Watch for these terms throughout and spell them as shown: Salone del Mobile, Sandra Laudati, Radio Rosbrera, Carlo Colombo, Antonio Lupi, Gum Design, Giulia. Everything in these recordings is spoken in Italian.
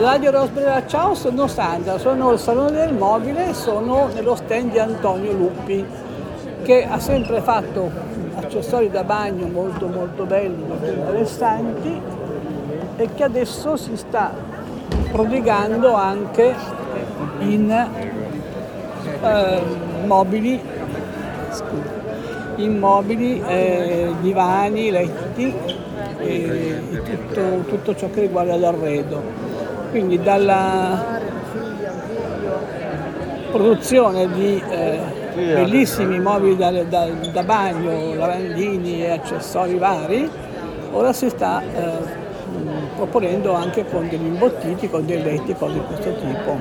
Radio Rosbrera, ciao, sono Sandra, sono al Salone del Mobile e sono nello stand di Antonio Lupi, che ha sempre fatto accessori da bagno molto belli, molto interessanti, e che adesso si sta prodigando anche in mobili, divani, letti e tutto ciò che riguarda l'arredo. Quindi dalla produzione di bellissimi mobili da bagno, lavandini e accessori vari, ora si sta proponendo anche con degli imbottiti, con dei letti, cose di questo tipo.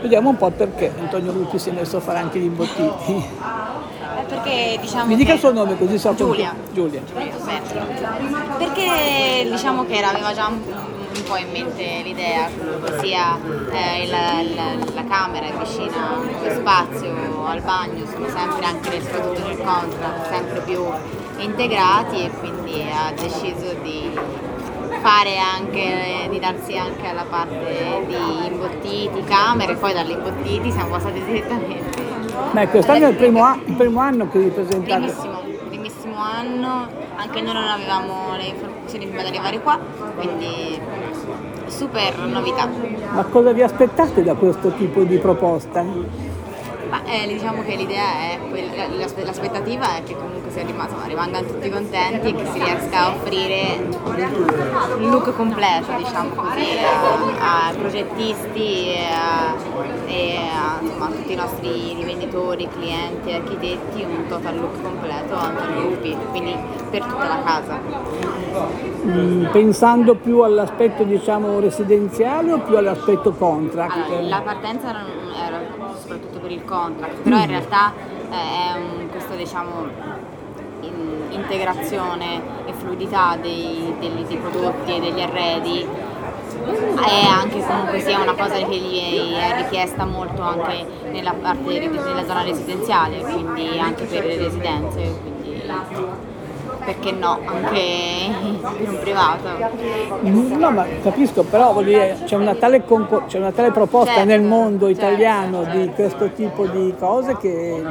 Vediamo un po' perché Antonio Lupi si è messo a fare anche gli imbottiti. Perché, diciamo, mi dica il suo nome così so. Giulia. Perché diciamo che aveva già un po' in mente l'idea, sia la camera è vicina allo spazio, al bagno, sono sempre anche nel prodotto del contract, sempre più integrati, e quindi ha deciso di fare anche, di darsi anche alla parte di imbottiti, camere, poi dagli imbottiti siamo passati direttamente. Beh, quest'anno è il primo anno che vi presentate. Primissimo anno, anche noi non avevamo le informazioni prima di arrivare qua, quindi super novità. Ma cosa vi aspettate da questo tipo di proposta? Ma, diciamo che l'idea è quella, l'aspettativa è che comunque rimangano tutti contenti e che si riesca a offrire un look completo, diciamo così, a progettisti e a insomma, tutti i nostri rivenditori, clienti, architetti, un total look completo Antonio Lupi, quindi per tutta la casa. Pensando più all'aspetto, diciamo, residenziale o più all'aspetto contract? Allora, la partenza era soprattutto per il contract, però in realtà questa, diciamo, integrazione e fluidità dei prodotti e degli arredi è anche comunque sia una cosa che gli è richiesta molto anche nella parte della zona residenziale, quindi anche per le residenze, quindi perché no, anche in un privato. No, ma capisco, però voglio dire, c'è una tale proposta, certo, nel mondo italiano, certo, di questo tipo di cose che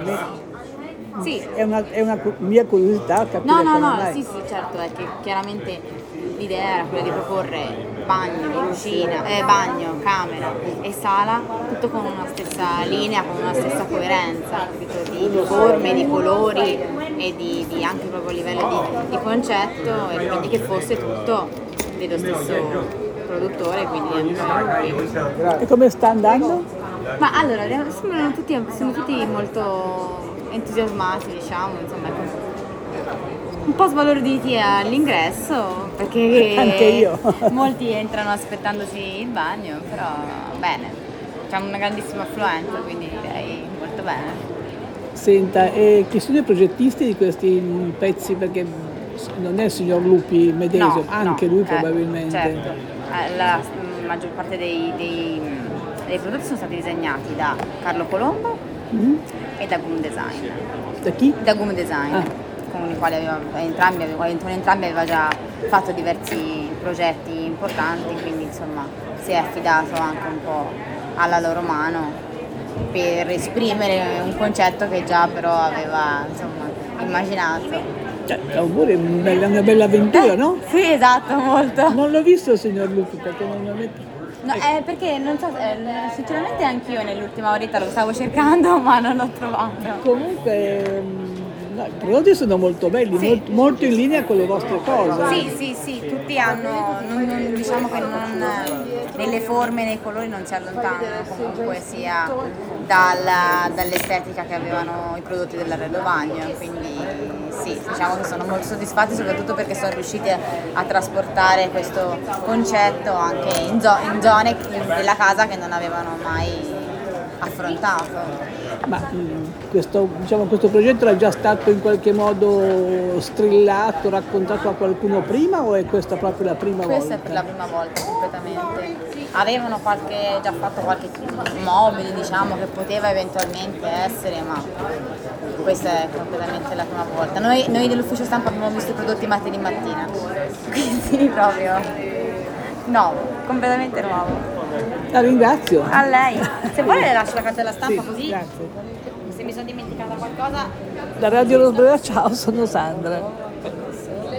sì. È una mia curiosità capire. No, sì, certo, è che chiaramente l'idea era quella di proporre bagno, camera e sala, tutto con una stessa linea, con una stessa coerenza, di forme, di colori e di anche proprio livello di concetto, e quindi che fosse tutto dello stesso produttore, quindi anche. E come sta andando? Ma allora, sono tutti molto entusiasmati, diciamo, insomma, un po' sbalorditi all'ingresso, perché anche io. Molti entrano aspettandosi il bagno, però bene, c'è una grandissima affluenza, quindi direi molto bene. Senta, e chi sono i progettisti di questi pezzi? Perché non è il signor Lupi medesimo, no, anche no, lui probabilmente. Certo. La maggior parte dei prodotti sono stati disegnati da Carlo Colombo, e da Gum Design. Da chi? Da Gum Design, con i quali entrambi aveva già fatto diversi progetti importanti, quindi insomma si è affidato anche un po' alla loro mano per esprimere un concetto che già però aveva, insomma, immaginato. Auguri, una bella avventura, no? Sì, esatto, molto. Non l'ho visto il signor Lupi, perché non lo metto. No, perché non so, sinceramente anch'io nell'ultima oretta lo stavo cercando ma non l'ho trovato. Comunque i prodotti sono molto belli, sì, molto in linea con le vostre cose. Sì, tutti hanno, diciamo che nelle forme, nei colori non si allontanano comunque sia dall'estetica che avevano i prodotti dell'arredo bagno, quindi sì, diciamo che sono molto soddisfatti, soprattutto perché sono riusciti a trasportare questo concetto anche in zone della casa che non avevano mai affrontato. Ma questo progetto era già stato in qualche modo strillato, raccontato a qualcuno prima, o è questa proprio la prima volta? Questa è per la prima volta, completamente. Avevano già fatto qualche mobile, diciamo, che poteva eventualmente essere, ma questa è completamente la prima volta. Noi dell'ufficio stampa abbiamo visto i prodotti martedì mattina, quindi proprio No, completamente nuovo. La ringrazio. A lei. Se vuole le lascio la cartella stampa, sì, così. Grazie. Se mi sono dimenticata qualcosa. Da Radio Rosbrera, ciao, sono Sandra.